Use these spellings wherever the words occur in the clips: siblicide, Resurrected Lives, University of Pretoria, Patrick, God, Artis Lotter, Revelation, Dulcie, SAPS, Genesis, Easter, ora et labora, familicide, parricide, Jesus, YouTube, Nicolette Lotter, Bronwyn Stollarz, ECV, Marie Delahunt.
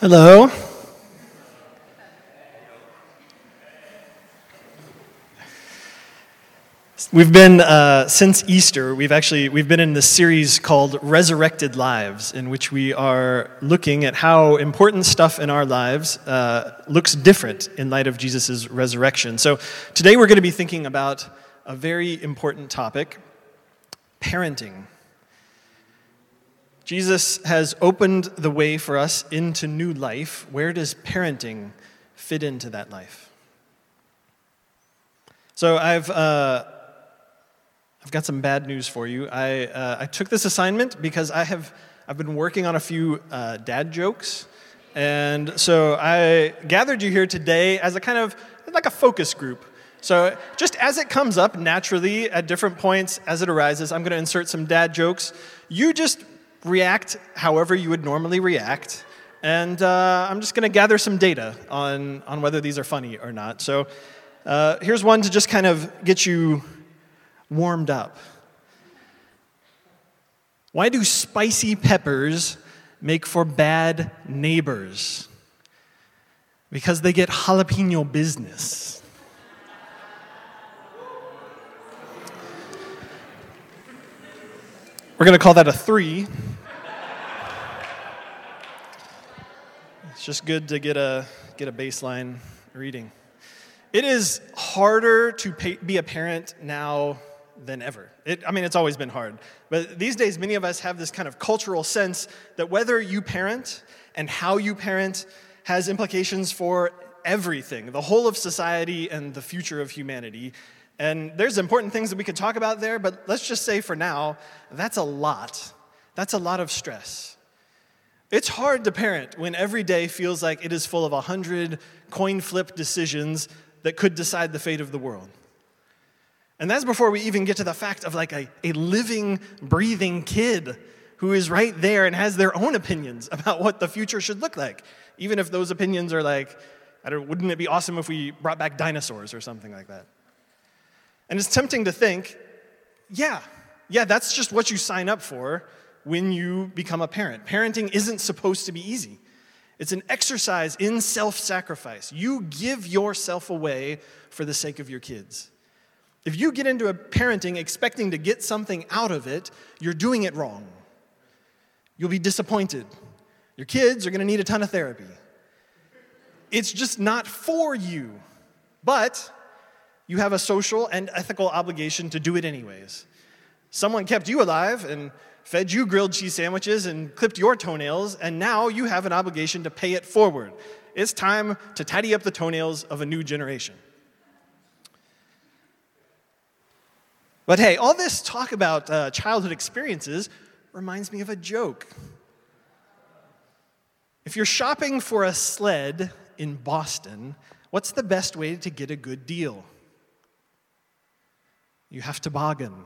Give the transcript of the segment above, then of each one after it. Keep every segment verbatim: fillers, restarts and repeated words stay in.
Hello. We've been, uh, since Easter, we've actually, we've been in this series called Resurrected Lives, in which we are looking at how important stuff in our lives uh, looks different in light of Jesus' resurrection. So today we're going to be thinking about a very important topic, parenting. Jesus has opened the way for us into new life. Where does parenting fit into that life? So I've uh, I've got some bad news for you. I uh, I took this assignment because I have I've been working on a few uh, dad jokes, and so I gathered you here today as a kind of like a focus group. So just as it comes up naturally at different points as it arises, I'm going to insert some dad jokes. You just react however you would normally react, and uh, I'm just going to gather some data on, on whether these are funny or not. So uh, here's one to just kind of get you warmed up. Why do spicy peppers make for bad neighbors? Because they get jalapeno business. We're going to call that a three. It's just good to get a get a baseline reading. It is harder to pay, be a parent now than ever. It, I mean, it's always been hard. But these days, many of us have this kind of cultural sense that whether you parent and how you parent has implications for everything, the whole of society and the future of humanity. And there's important things that we could talk about there, but let's just say for now, that's a lot. That's a lot of stress. It's hard to parent when every day feels like it is full of a hundred coin flip decisions that could decide the fate of the world. And that's before we even get to the fact of like a, a living, breathing kid who is right there and has their own opinions about what the future should look like, even if those opinions are like, I don't, wouldn't it be awesome if we brought back dinosaurs or something like that? And it's tempting to think, yeah, yeah, that's just what you sign up for when you become a parent. Parenting isn't supposed to be easy. It's an exercise in self-sacrifice. You give yourself away for the sake of your kids. If you get into a parenting expecting to get something out of it, you're doing it wrong. You'll be disappointed. Your kids are going to need a ton of therapy. It's just not for you. But you have a social and ethical obligation to do it anyways. Someone kept you alive and fed you grilled cheese sandwiches and clipped your toenails, and now you have an obligation to pay it forward. It's time to tidy up the toenails of a new generation. But hey, all this talk about uh, childhood experiences reminds me of a joke. If you're shopping for a sled in Boston, what's the best way to get a good deal? You have to bargain.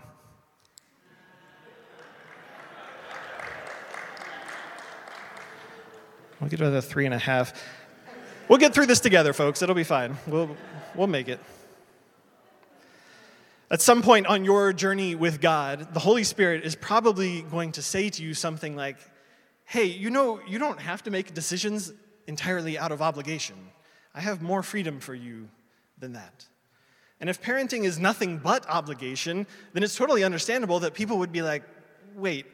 We'll get to the three and a half. We'll get through this together, folks. It'll be fine. We'll we'll make it. At some point on your journey with God, the Holy Spirit is probably going to say to you something like, hey, you know, you don't have to make decisions entirely out of obligation. I have more freedom for you than that. And if parenting is nothing but obligation, then it's totally understandable that people would be like, wait,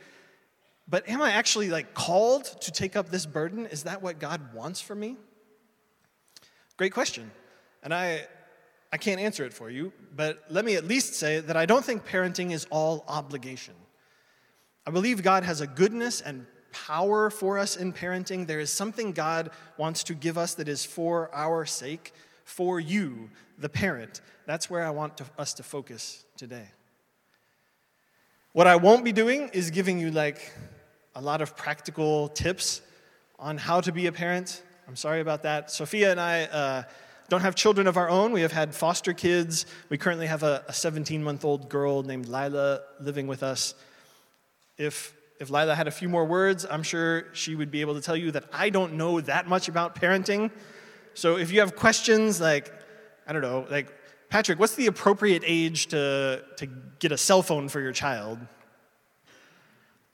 but am I actually like called to take up this burden? Is that what God wants from me? Great question. And I I can't answer it for you, but let me at least say that I don't think parenting is all obligation. I believe God has a goodness and power for us in parenting. There is something God wants to give us that is for our sake. For you, the parent. That's where I want to, us to focus today. What I won't be doing is giving you like a lot of practical tips on how to be a parent. I'm sorry about that. Sophia and I uh, don't have children of our own. We have had foster kids. We currently have a seventeen-month-old girl named Lila living with us. If if Lila had a few more words, I'm sure she would be able to tell you that I don't know that much about parenting. So if you have questions like, I don't know, like, Patrick, what's the appropriate age to, to get a cell phone for your child?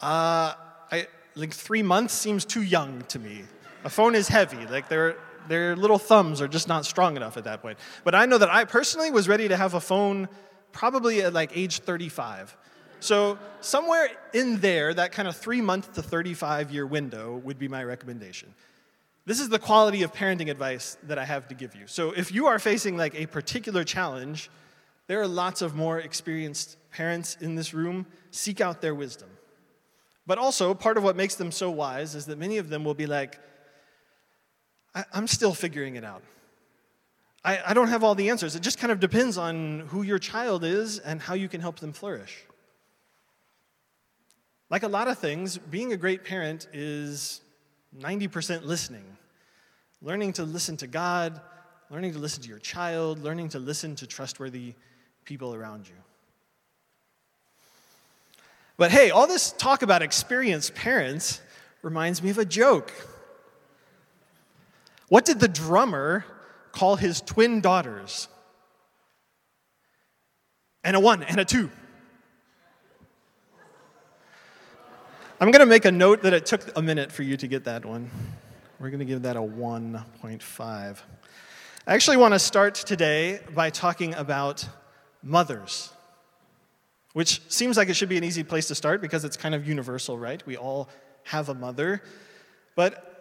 Uh, I, like, three months seems too young to me. A phone is heavy. Like their their little thumbs are just not strong enough at that point. But I know that I personally was ready to have a phone probably at like age thirty-five. So somewhere in there, that kind of three-month to thirty-five-year window would be my recommendation. This is the quality of parenting advice that I have to give you. So if you are facing like a particular challenge, there are lots of more experienced parents in this room. Seek out their wisdom. But also, part of what makes them so wise is that many of them will be like, I- I'm still figuring it out. I-, I don't have all the answers. It just kind of depends on who your child is and how you can help them flourish. Like a lot of things, being a great parent is ninety percent listening. Learning to listen to God, learning to listen to your child, learning to listen to trustworthy people around you. But hey, all this talk about experienced parents reminds me of a joke. What did the drummer call his twin daughters? And a one and a two. I'm going to make a note that it took a minute for you to get that one. We're going to give that a one point five. I actually want to start today by talking about mothers, which seems like it should be an easy place to start because it's kind of universal, right? We all have a mother. But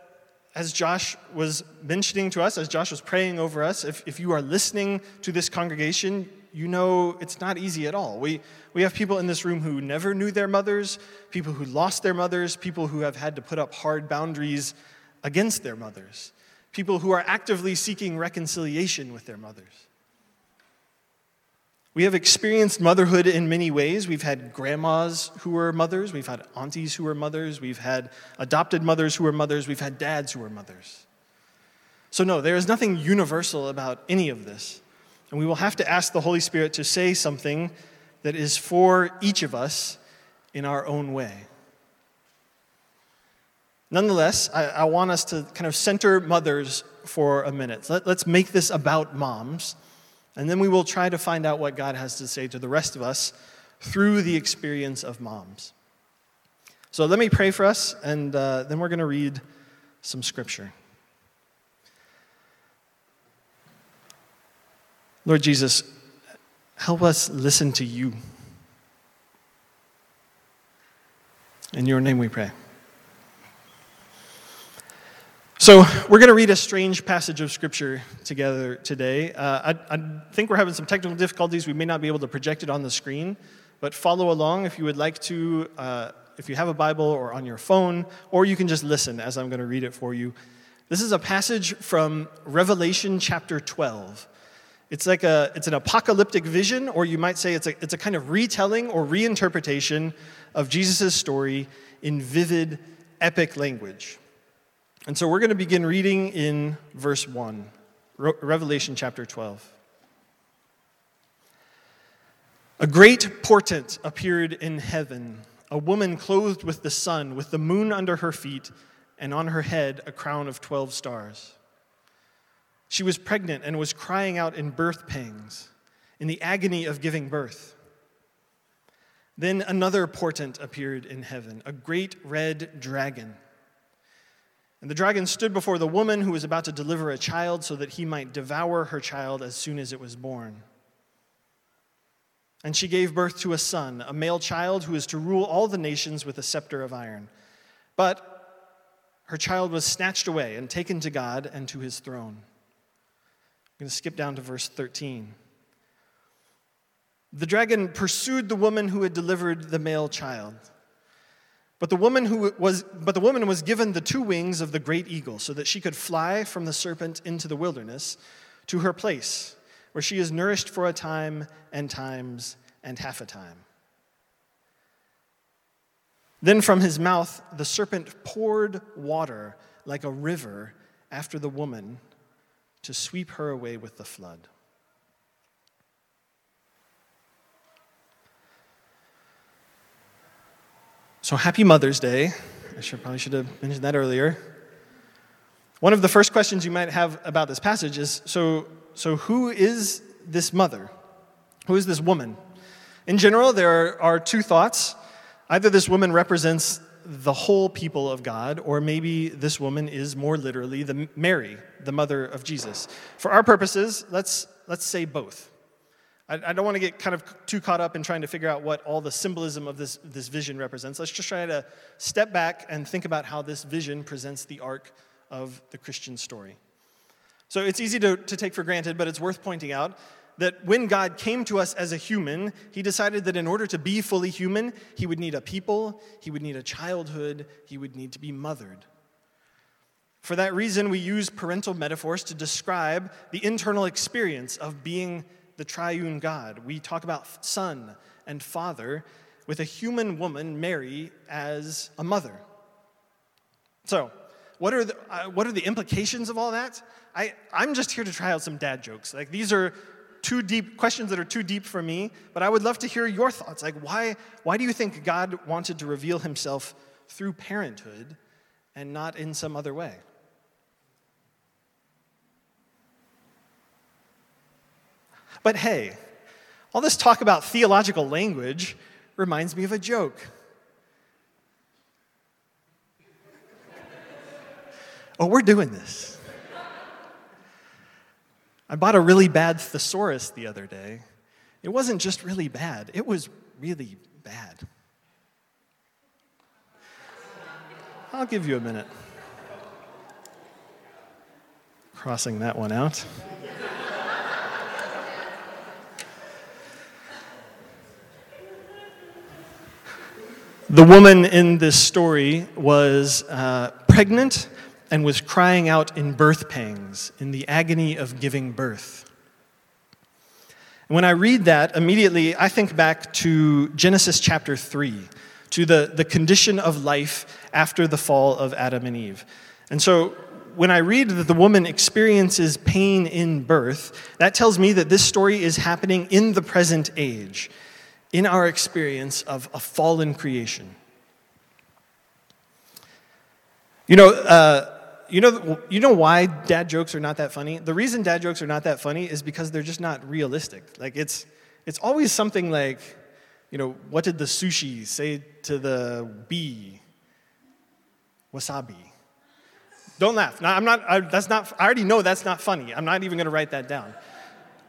as Josh was mentioning to us, as Josh was praying over us, if, if you are listening to this congregation, you know it's not easy at all. We we have people in this room who never knew their mothers, people who lost their mothers, people who have had to put up hard boundaries against their mothers, people who are actively seeking reconciliation with their mothers. We have experienced motherhood in many ways. We've had grandmas who were mothers. We've had aunties who were mothers. We've had adopted mothers who were mothers. We've had dads who were mothers. So no, there is nothing universal about any of this. And we will have to ask the Holy Spirit to say something that is for each of us in our own way. Nonetheless, I, I want us to kind of center mothers for a minute. Let, let's make this about moms, and then we will try to find out what God has to say to the rest of us through the experience of moms. So let me pray for us, and uh, then we're going to read some scripture. Lord Jesus, help us listen to you. In your name we pray. So we're going to read a strange passage of Scripture together today. Uh, I, I think we're having some technical difficulties. We may not be able to project it on the screen, but follow along if you would like to, uh, if you have a Bible or on your phone, or you can just listen as I'm going to read it for you. This is a passage from Revelation chapter twelve. It's like a, it's an apocalyptic vision, or you might say it's a, it's a kind of retelling or reinterpretation of Jesus' story in vivid, epic language. And so we're going to begin reading in verse one, Revelation chapter twelve. A great portent appeared in heaven, a woman clothed with the sun, with the moon under her feet, and on her head a crown of twelve stars. She was pregnant and was crying out in birth pangs, in the agony of giving birth. Then another portent appeared in heaven, a great red dragon. And the dragon stood before the woman who was about to deliver a child so that he might devour her child as soon as it was born. And she gave birth to a son, a male child who is to rule all the nations with a scepter of iron. But her child was snatched away and taken to God and to his throne. I'm going to skip down to verse thirteen. The dragon pursued the woman who had delivered the male child. But the woman who was but the woman was given the two wings of the great eagle so that she could fly from the serpent into the wilderness to her place where she is nourished for a time and times and half a time. Then from his mouth the serpent poured water like a river after the woman to sweep her away with the flood. So happy Mother's Day. I should, probably should have mentioned that earlier. One of the first questions you might have about this passage is, so, so who is this mother? Who is this woman? In general, there are two thoughts. Either this woman represents the whole people of God, or maybe this woman is more literally the Mary, the mother of Jesus. For our purposes, let's let's say both. I, I don't want to get kind of too caught up in trying to figure out what all the symbolism of this, this vision represents. Let's just try to step back and think about how this vision presents the arc of the Christian story. So it's easy to, to take for granted, but it's worth pointing out that when God came to us as a human, he decided that in order to be fully human, he would need a people, he would need a childhood, he would need to be mothered. For that reason, we use parental metaphors to describe the internal experience of being the triune God. We talk about son and father with a human woman, Mary, as a mother. So, what are the, uh, what are the implications of all that? I, I'm just here to try out some dad jokes. Like, these are too deep, questions that are too deep for me, but I would love to hear your thoughts. Like, why, why do you think God wanted to reveal himself through parenthood and not in some other way? But hey, all this talk about theological language reminds me of a joke. Oh, we're doing this. I bought a really bad thesaurus the other day. It wasn't just really bad, it was really bad. I'll give you a minute. Crossing that one out. The woman in this story was uh, pregnant and was crying out in birth pangs, in the agony of giving birth. And when I read that, immediately I think back to Genesis chapter three, to the, the condition of life after the fall of Adam and Eve. And so when I read that the woman experiences pain in birth, that tells me that this story is happening in the present age, in our experience of a fallen creation. You know, uh, you know, you know why dad jokes are not that funny? The reason dad jokes are not that funny is because they're just not realistic. Like, it's it's always something like, you know, what did the sushi say to the bee? Wasabi. Don't laugh. No, I'm not. I, that's not. I already know that's not funny. I'm not even going to write that down.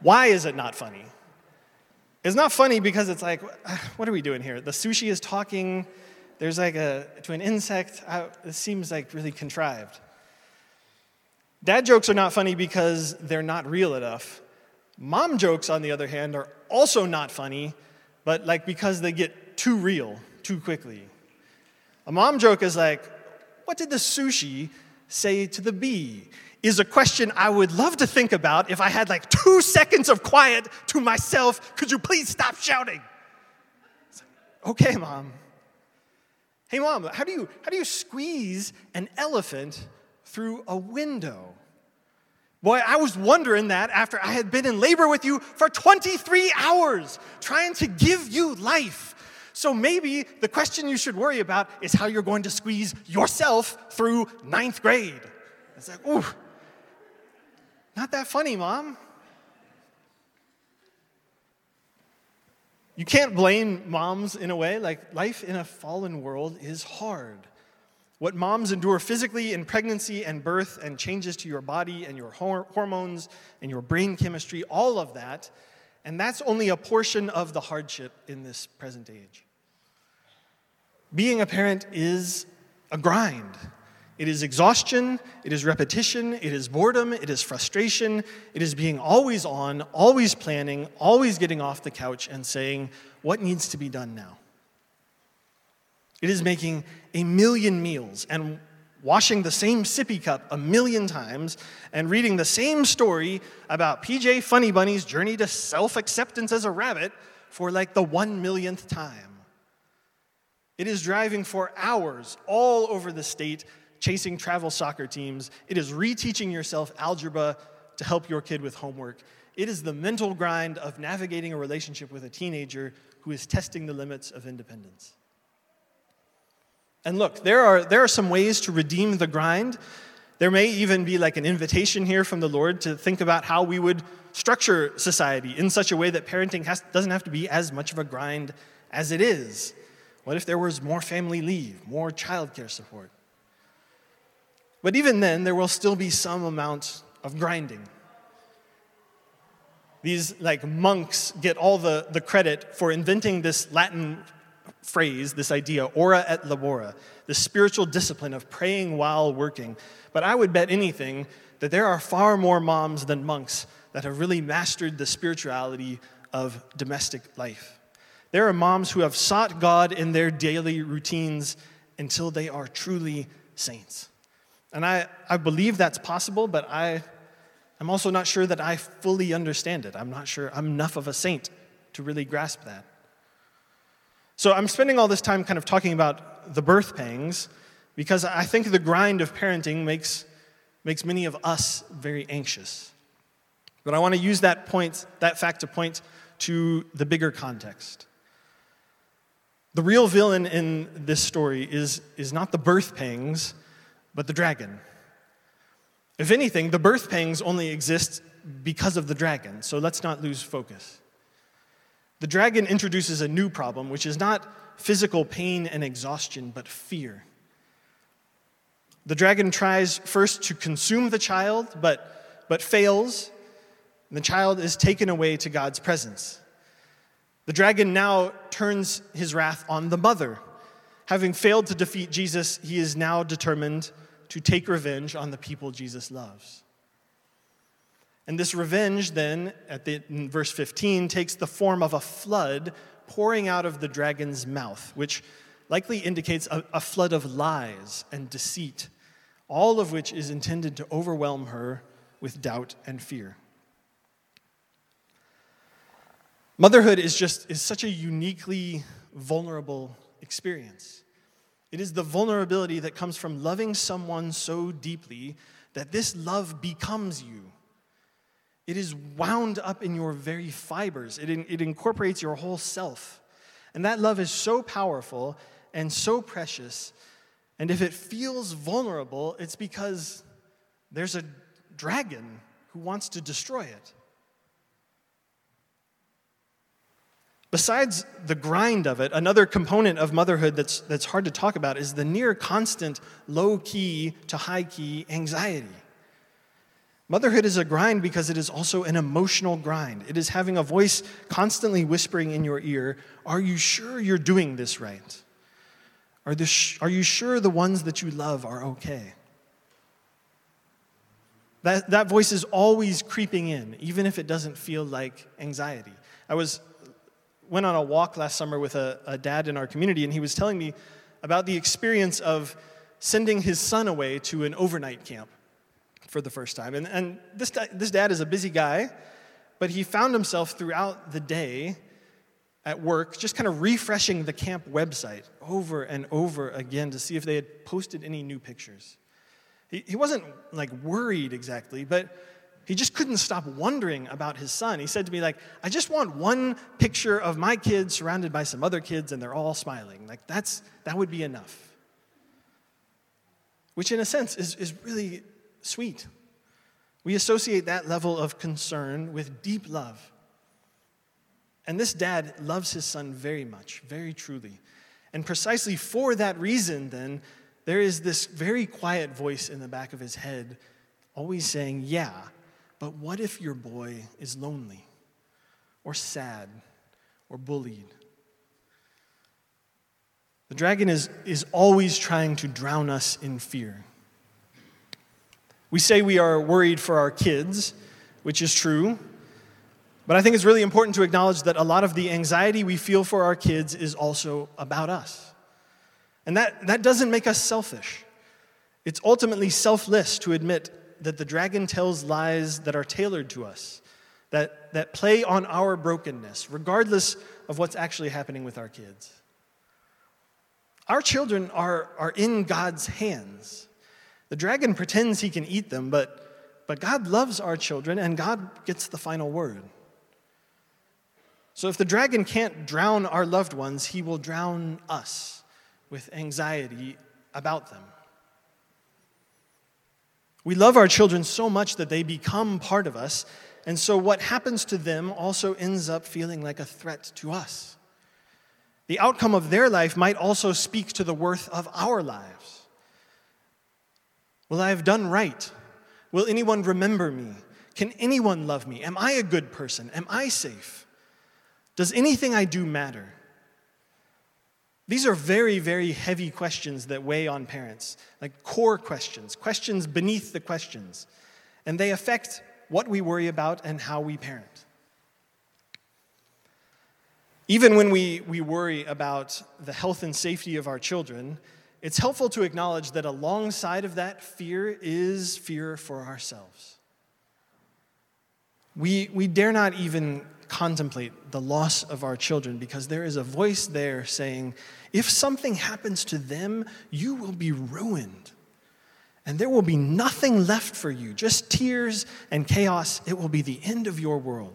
Why is it not funny? It's not funny because it's like, what are we doing here? The sushi is talking. There's like a, to an insect, I, it seems like really contrived. Dad jokes are not funny because they're not real enough. Mom jokes, on the other hand, are also not funny, but like because they get too real too quickly. A mom joke is like, what did the sushi say to the bee? Is a question I would love to think about if I had like two seconds of quiet to myself. Could you please stop shouting? It's like, okay, Mom. Hey, Mom, how do you how do you squeeze an elephant through a window? Boy, I was wondering that after I had been in labor with you for twenty-three hours trying to give you life. So maybe the question you should worry about is how you're going to squeeze yourself through ninth grade. It's like, ooh, not that funny, Mom. You can't blame moms in a way. Like, life in a fallen world is hard. What moms endure physically in pregnancy and birth and changes to your body and your hor- hormones and your brain chemistry, all of that, and that's only a portion of the hardship in this present age. Being a parent is a grind. It is exhaustion, it is repetition, it is boredom, it is frustration, it is being always on, always planning, always getting off the couch and saying, what needs to be done now? It is making a million meals and washing the same sippy cup a million times and reading the same story about P J Funny Bunny's journey to self-acceptance as a rabbit for like the one millionth time. It is driving for hours all over the state chasing travel soccer teams. It is reteaching yourself algebra to help your kid with homework. It is the mental grind of navigating a relationship with a teenager who is testing the limits of independence. And look, there are, there are some ways to redeem the grind. There may even be like an invitation here from the Lord to think about how we would structure society in such a way that parenting has, doesn't have to be as much of a grind as it is. What if there was more family leave, more childcare support? But even then, there will still be some amount of grinding. These like monks get all the, the credit for inventing this Latin phrase, this idea, ora et labora, the spiritual discipline of praying while working. But I would bet anything that there are far more moms than monks that have really mastered the spirituality of domestic life. There are moms who have sought God in their daily routines until they are truly saints. And I, I believe that's possible, but I, I'm also not sure that I fully understand it. I'm not sure I'm enough of a saint to really grasp that. So I'm spending all this time kind of talking about the birth pangs because I think the grind of parenting makes, makes many of us very anxious. But I want to use that point, that fact to point to the bigger context. The real villain in this story is, is not the birth pangs, but the dragon. If anything, the birth pangs only exist because of the dragon, so let's not lose focus. The dragon introduces a new problem, which is not physical pain and exhaustion, but fear. The dragon tries first to consume the child, but, but fails. The child is taken away to God's presence. The dragon now turns his wrath on the mother. Having failed to defeat Jesus, he is now determined to take revenge on the people Jesus loves. And this revenge then, at the, in verse fifteen, takes the form of a flood pouring out of the dragon's mouth, which likely indicates a, a flood of lies and deceit, all of which is intended to overwhelm her with doubt and fear. Motherhood is just is such a uniquely vulnerable experience. It is the vulnerability that comes from loving someone so deeply that this love becomes you. It is wound up in your very fibers. It, in, it incorporates your whole self. And that love is so powerful and so precious. And if it feels vulnerable, it's because there's a dragon who wants to destroy it. Besides the grind of it, another component of motherhood that's, that's hard to talk about is the near constant low-key to high-key anxiety. Motherhood is a grind because it is also an emotional grind. It is having a voice constantly whispering in your ear, are you sure you're doing this right? Are, this, are you sure the ones that you love are okay? That, that voice is always creeping in, even if it doesn't feel like anxiety. I was went on a walk last summer with a, a dad in our community, and he was telling me about the experience of sending his son away to an overnight camp for the first time. And, and this, this dad is a busy guy, but he found himself throughout the day at work just kind of refreshing the camp website over and over again to see if they had posted any new pictures. He, he wasn't like worried exactly, but he just couldn't stop wondering about his son. He said to me, like, I just want one picture of my kid surrounded by some other kids and they're all smiling. Like, that's that would be enough. Which in a sense is, is really sweet. We associate that level of concern with deep love. And this dad loves his son very much, very truly. And precisely for that reason, then, there is this very quiet voice in the back of his head always saying, yeah, but what if your boy is lonely or sad or bullied? The dragon is, is always trying to drown us in fear. We say we are worried for our kids, which is true, but I think it's really important to acknowledge that a lot of the anxiety we feel for our kids is also about us. And that, that doesn't make us selfish. It's ultimately selfless to admit that the dragon tells lies that are tailored to us, that, that play on our brokenness, regardless of what's actually happening with our kids. Our children are, are in God's hands. The dragon pretends he can eat them, but but God loves our children, and God gets the final word. So if the dragon can't drown our loved ones, he will drown us with anxiety about them. We love our children so much that they become part of us, and so what happens to them also ends up feeling like a threat to us. The outcome of their life might also speak to the worth of our lives. Will I have done right? Will anyone remember me? Can anyone love me? Am I a good person? Am I safe? Does anything I do matter? These are very, very heavy questions that weigh on parents, like core questions, questions beneath the questions. And they affect what we worry about and how we parent. Even when we, we worry about the health and safety of our children, it's helpful to acknowledge that alongside of that fear is fear for ourselves. We, we dare not even contemplate the loss of our children because there is a voice there saying, if something happens to them, you will be ruined. And there will be nothing left for you, just tears and chaos. It will be the end of your world.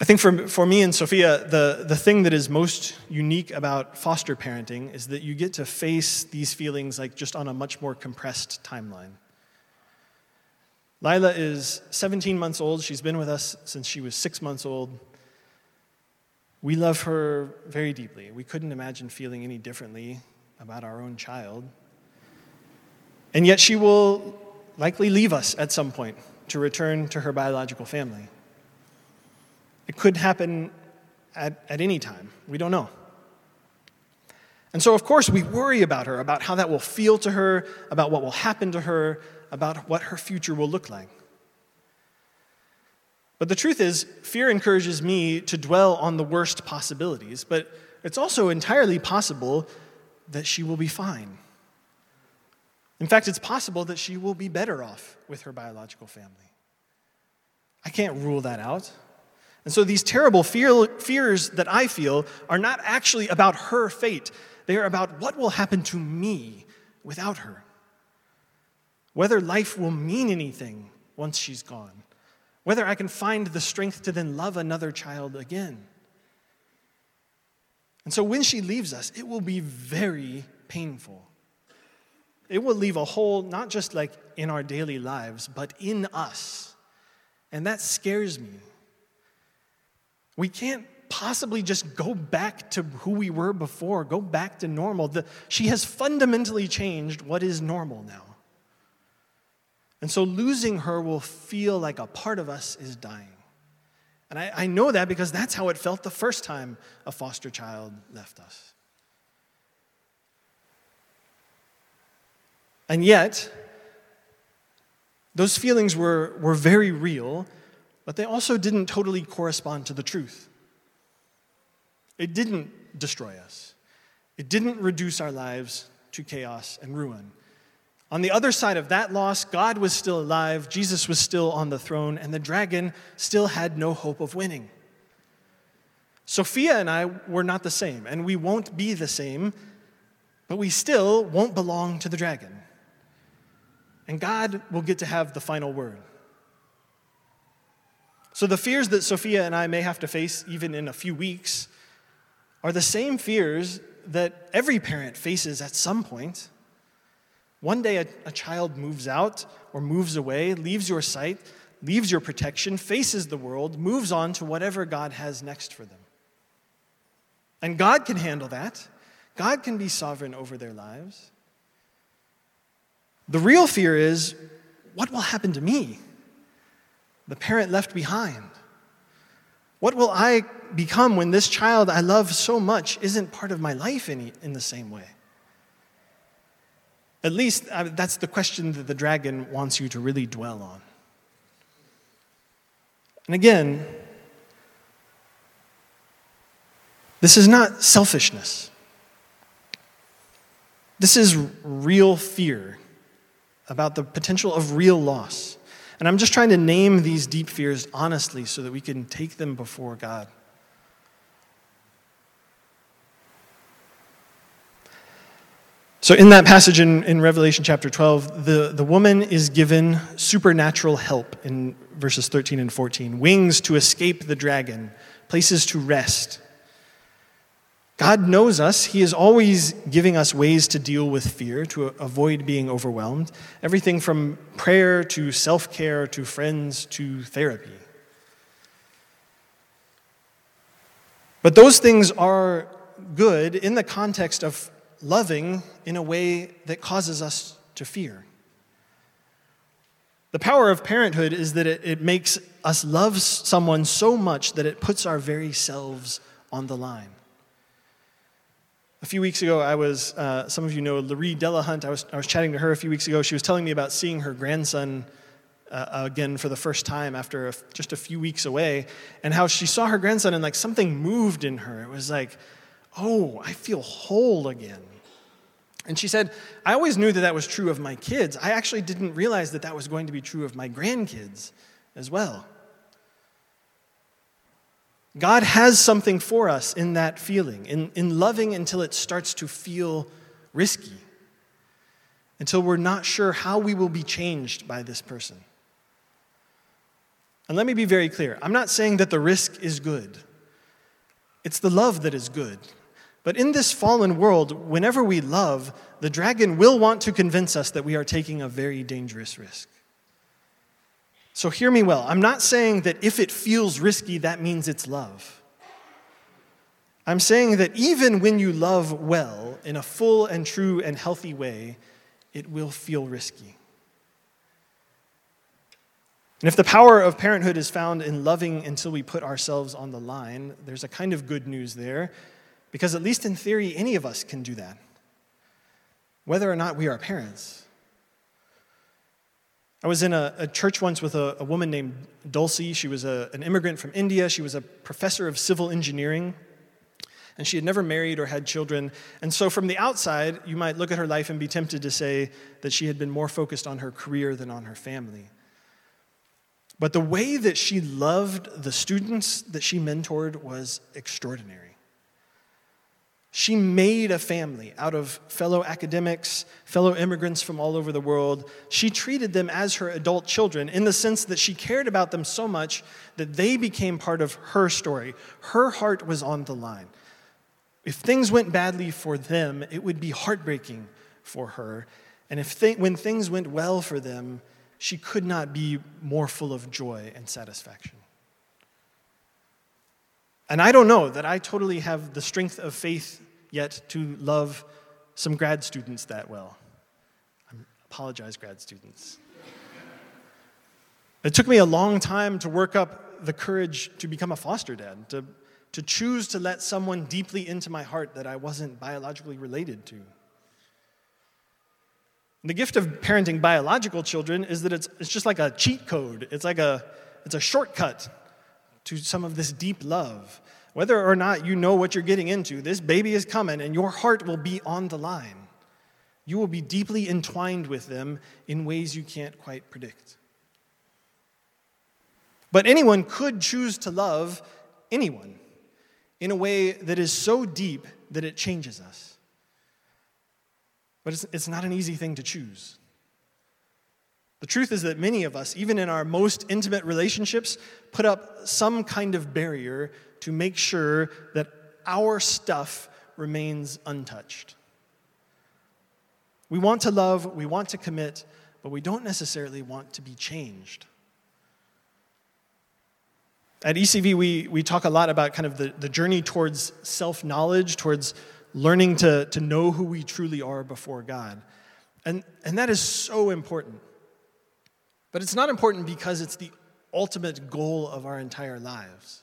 I think for, for me and Sophia, the, the thing that is most unique about foster parenting is that you get to face these feelings like just on a much more compressed timeline. Lila is seventeen months old. She's been with us since she was six months old. We love her very deeply. We couldn't imagine feeling any differently about our own child. And yet she will likely leave us at some point to return to her biological family. It could happen at, at any time. We don't know. And so, of course, we worry about her, about how that will feel to her, about what will happen to her, about what her future will look like. But the truth is, fear encourages me to dwell on the worst possibilities, but it's also entirely possible that she will be fine. In fact, it's possible that she will be better off with her biological family. I can't rule that out. And so these terrible fear, fears that I feel are not actually about her fate. They are about what will happen to me without her. Whether life will mean anything once she's gone. Whether I can find the strength to then love another child again. And so when she leaves us, it will be very painful. It will leave a hole, not just like in our daily lives, but in us. And that scares me. We can't possibly just go back to who we were before, go back to normal. The, she has fundamentally changed what is normal now. And so losing her will feel like a part of us is dying. And I, I know that because that's how it felt the first time a foster child left us. And yet, those feelings were, were very real. But they also didn't totally correspond to the truth. It didn't destroy us. It didn't reduce our lives to chaos and ruin. On the other side of that loss, God was still alive, Jesus was still on the throne, and the dragon still had no hope of winning. Sophia and I were not the same, and we won't be the same, but we still won't belong to the dragon. And God will get to have the final word. So the fears that Sophia and I may have to face even in a few weeks are the same fears that every parent faces at some point. One day a, a child moves out or moves away, leaves your sight, leaves your protection, faces the world, moves on to whatever God has next for them. And God can handle that. God can be sovereign over their lives. The real fear is, what will happen to me? The parent left behind. What will I become when this child I love so much isn't part of my life in, in the same way? At least I mean, that's the question that the dragon wants you to really dwell on. And again, this is not selfishness. This is real fear about the potential of real loss. And I'm just trying to name these deep fears honestly so that we can take them before God. So in that passage in, in Revelation chapter twelve, the, the woman is given supernatural help in verses thirteen and fourteen. Wings to escape the dragon, places to rest. God knows us. He is always giving us ways to deal with fear, to avoid being overwhelmed. Everything from prayer to self-care to friends to therapy. But those things are good in the context of loving in a way that causes us to fear. The power of parenthood is that it, it makes us love someone so much that it puts our very selves on the line. A few weeks ago, I was, uh, some of you know Marie Delahunt. I was, I was chatting to her a few weeks ago. She was telling me about seeing her grandson uh, again for the first time after a, just a few weeks away, and how she saw her grandson and like something moved in her. It was like, oh, I feel whole again. And she said, I always knew that that was true of my kids. I actually didn't realize that that was going to be true of my grandkids as well. God has something for us in that feeling, in, in loving until it starts to feel risky, until we're not sure how we will be changed by this person. And let me be very clear. I'm not saying that the risk is good. It's the love that is good. But in this fallen world, whenever we love, the dragon will want to convince us that we are taking a very dangerous risk. So hear me well. I'm not saying that if it feels risky, that means it's love. I'm saying that even when you love well, in a full and true and healthy way, it will feel risky. And if the power of parenthood is found in loving until we put ourselves on the line, there's a kind of good news there. Because at least in theory, any of us can do that, whether or not we are parents. I was in a, a church once with a, a woman named Dulcie. She was a, an immigrant from India. She was a professor of civil engineering, and she had never married or had children. And so from the outside, you might look at her life and be tempted to say that she had been more focused on her career than on her family. But the way that she loved the students that she mentored was extraordinary. She made a family out of fellow academics, fellow immigrants from all over the world. She treated them as her adult children in the sense that she cared about them so much that they became part of her story. Her heart was on the line. If things went badly for them, it would be heartbreaking for her. And if th- when things went well for them, she could not be more full of joy and satisfaction. And I don't know that I totally have the strength of faith yet to love some grad students that well. I apologize, grad students. It took me a long time to work up the courage to become a foster dad, to, to choose to let someone deeply into my heart that I wasn't biologically related to. And the gift of parenting biological children is that it's, it's just like a cheat code. It's like a, it's a shortcut to some of this deep love. Whether or not you know what you're getting into, this baby is coming and your heart will be on the line. You will be deeply entwined with them in ways you can't quite predict. But anyone could choose to love anyone in a way that is so deep that it changes us. But it's, it's not an easy thing to choose. The truth is that many of us, even in our most intimate relationships, put up some kind of barrier to make sure that our stuff remains untouched. We want to love, we want to commit, but we don't necessarily want to be changed. At E C V, we, we talk a lot about kind of the, the journey towards self-knowledge, towards learning to, to know who we truly are before God. And, and that is so important. But it's not important because it's the ultimate goal of our entire lives.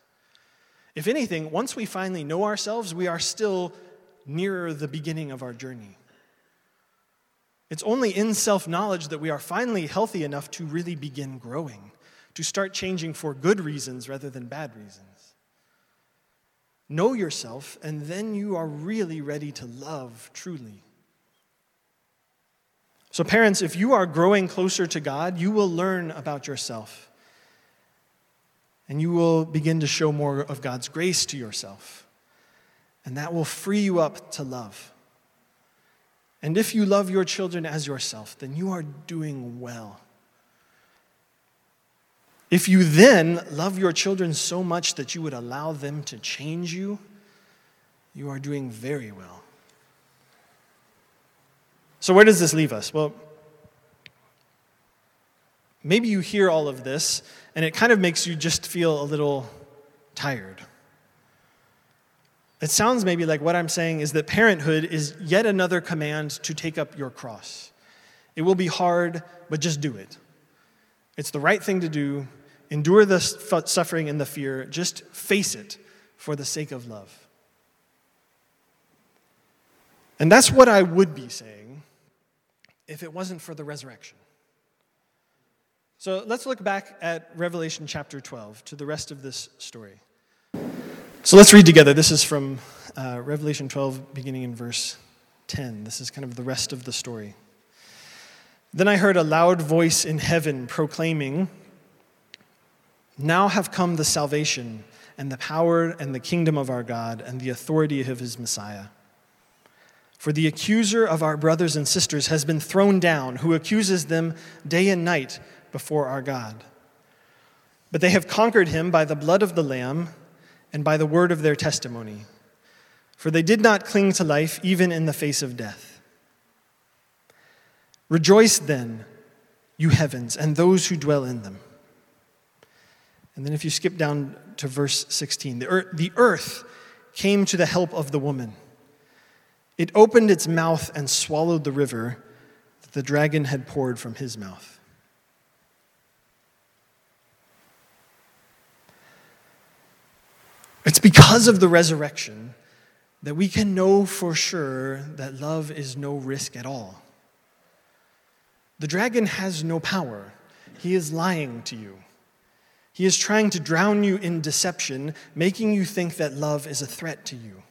If anything, once we finally know ourselves, we are still nearer the beginning of our journey. It's only in self-knowledge that we are finally healthy enough to really begin growing, to start changing for good reasons rather than bad reasons. Know yourself, and then you are really ready to love truly. So parents, if you are growing closer to God, you will learn about yourself. And you will begin to show more of God's grace to yourself. And that will free you up to love. And if you love your children as yourself, then you are doing well. If you then love your children so much that you would allow them to change you, you are doing very well. So where does this leave us? Well, maybe you hear all of this, and it kind of makes you just feel a little tired. It sounds maybe like what I'm saying is that parenthood is yet another command to take up your cross. It will be hard, but just do it. It's the right thing to do. Endure the suffering and the fear. Just face it for the sake of love. And that's what I would be saying if it wasn't for the resurrection. So let's look back at Revelation chapter twelve to the rest of this story. So let's read together. This is from uh, Revelation twelve, beginning in verse ten. This is kind of the rest of the story. Then I heard a loud voice in heaven proclaiming, "Now have come the salvation and the power and the kingdom of our God and the authority of his Messiah. For the accuser of our brothers and sisters has been thrown down, who accuses them day and night before our God. But they have conquered him by the blood of the Lamb and by the word of their testimony. For they did not cling to life even in the face of death. Rejoice then, you heavens, and those who dwell in them." And then if you skip down to verse sixteen, the earth, the earth came to the help of the woman. It opened its mouth and swallowed the river that the dragon had poured from his mouth. It's because of the resurrection that we can know for sure that love is no risk at all. The dragon has no power. He is lying to you. He is trying to drown you in deception, making you think that love is a threat to you.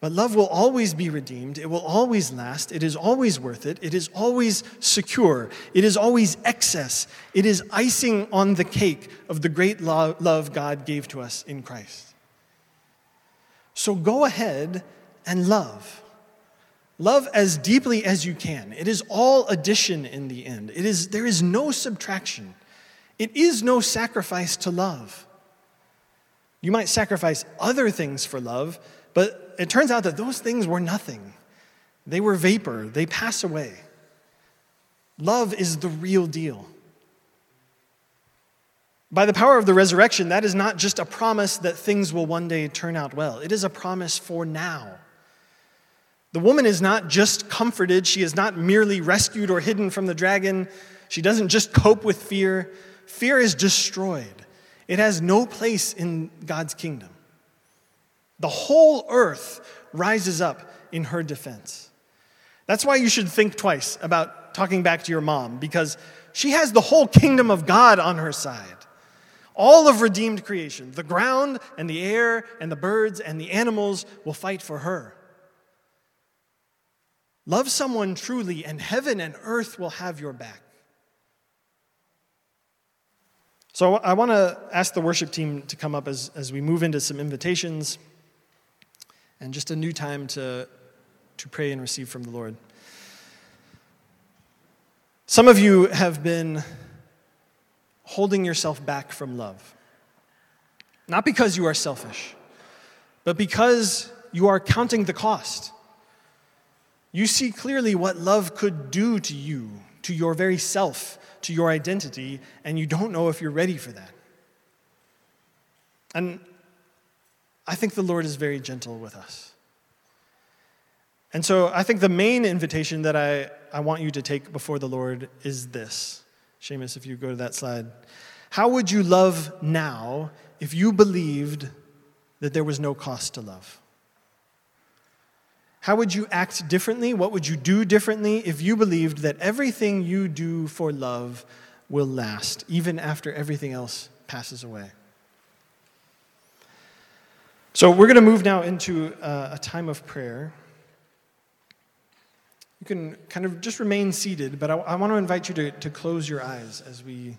But love will always be redeemed. It will always last. It is always worth it. It is always secure. It is always excess. It is icing on the cake of the great lo- love God gave to us in Christ. So go ahead and love. Love as deeply as you can. It is all addition in the end. It is, there is no subtraction. It is no sacrifice to love. You might sacrifice other things for love, but it turns out that those things were nothing. They were vapor. They pass away. Love is the real deal. By the power of the resurrection, that is not just a promise that things will one day turn out well. It is a promise for now. The woman is not just comforted. She is not merely rescued or hidden from the dragon. She doesn't just cope with fear. Fear is destroyed. It has no place in God's kingdom. The whole earth rises up in her defense. That's why you should think twice about talking back to your mom, because she has the whole kingdom of God on her side. All of redeemed creation, the ground and the air and the birds and the animals will fight for her. Love someone truly, and heaven and earth will have your back. So I want to ask the worship team to come up as, as we move into some invitations. And just a new time to, to pray and receive from the Lord. Some of you have been holding yourself back from love. Not because you are selfish, but because you are counting the cost. You see clearly what love could do to you, to your very self, to your identity, and you don't know if you're ready for that. And I think the Lord is very gentle with us. And so I think the main invitation that I, I want you to take before the Lord is this. Seamus, if you go to that slide. How would you love now if you believed that there was no cost to love? How would you act differently? What would you do differently if you believed that everything you do for love will last, even after everything else passes away? So we're going to move now into a time of prayer. You can kind of just remain seated, but I, I want to invite you to, to close your eyes as we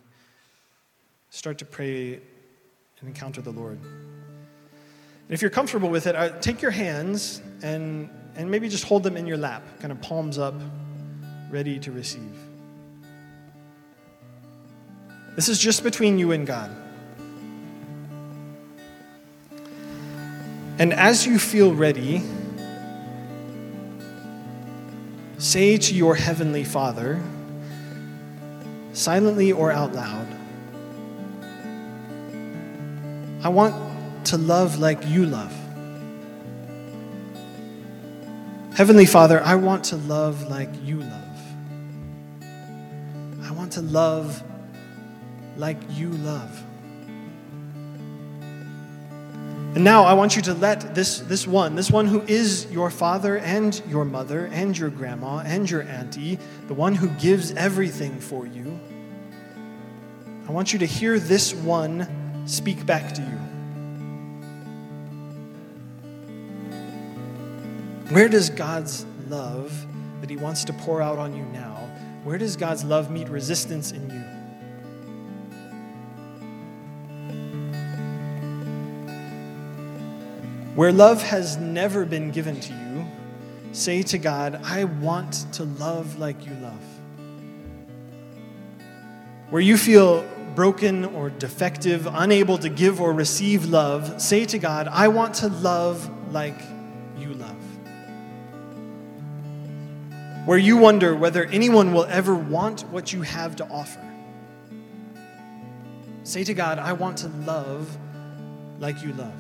start to pray and encounter the Lord. And if you're comfortable with it, uh, take your hands and, and maybe just hold them in your lap, kind of palms up, ready to receive. This is just between you and God. And as you feel ready, say to your heavenly Father, silently or out loud, "I want to love like you love. Heavenly Father, I want to love like you love. I want to love like you love. And now I want you to let this, this one, this one who is your father and your mother and your grandma and your auntie, the one who gives everything for you, I want you to hear this one speak back to you. Where does God's love that he wants to pour out on you now, where does God's love meet resistance in you? Where love has never been given to you, say to God, I want to love like you love. Where you feel broken or defective, unable to give or receive love, say to God, I want to love like you love. Where you wonder whether anyone will ever want what you have to offer, say to God, I want to love like you love.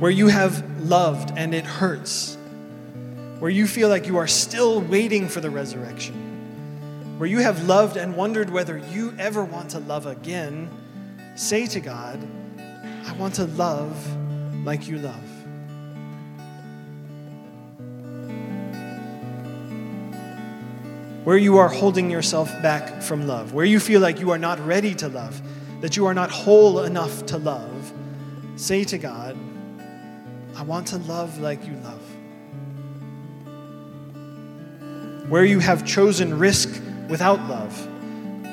Where you have loved and it hurts, where you feel like you are still waiting for the resurrection, where you have loved and wondered whether you ever want to love again, say to God, I want to love like you love. Where you are holding yourself back from love, where you feel like you are not ready to love, that you are not whole enough to love, say to God, I want to love like you love. Where you have chosen risk without love,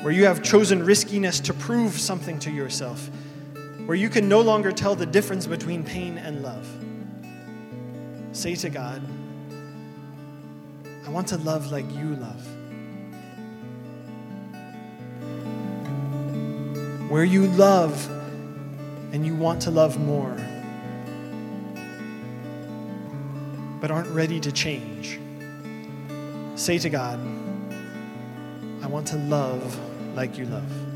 where you have chosen riskiness to prove something to yourself, where you can no longer tell the difference between pain and love, say to God, I want to love like you love. Where you love and you want to love more, but aren't ready to change, say to God, I want to love like you love.